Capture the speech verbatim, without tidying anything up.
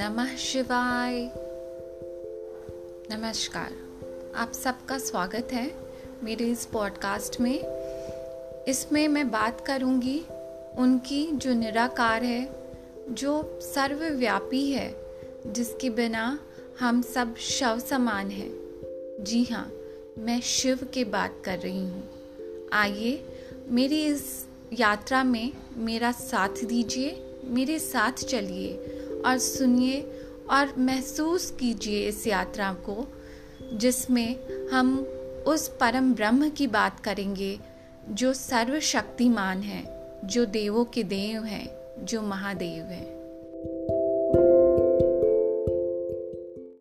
नमः शिवाय। नमस्कार, आप सबका स्वागत है मेरे इस पॉडकास्ट में। इसमें मैं बात करूंगी उनकी जो निराकार है, जो सर्वव्यापी है, जिसके बिना हम सब शव समान हैं। जी हाँ, मैं शिव की बात कर रही हूँ। आइए मेरी इस यात्रा में मेरा साथ दीजिए, मेरे साथ चलिए और सुनिए और महसूस कीजिए इस यात्रा को, जिसमें हम उस परम ब्रह्म की बात करेंगे जो सर्वशक्तिमान है, जो देवों के देव हैं, जो महादेव हैं।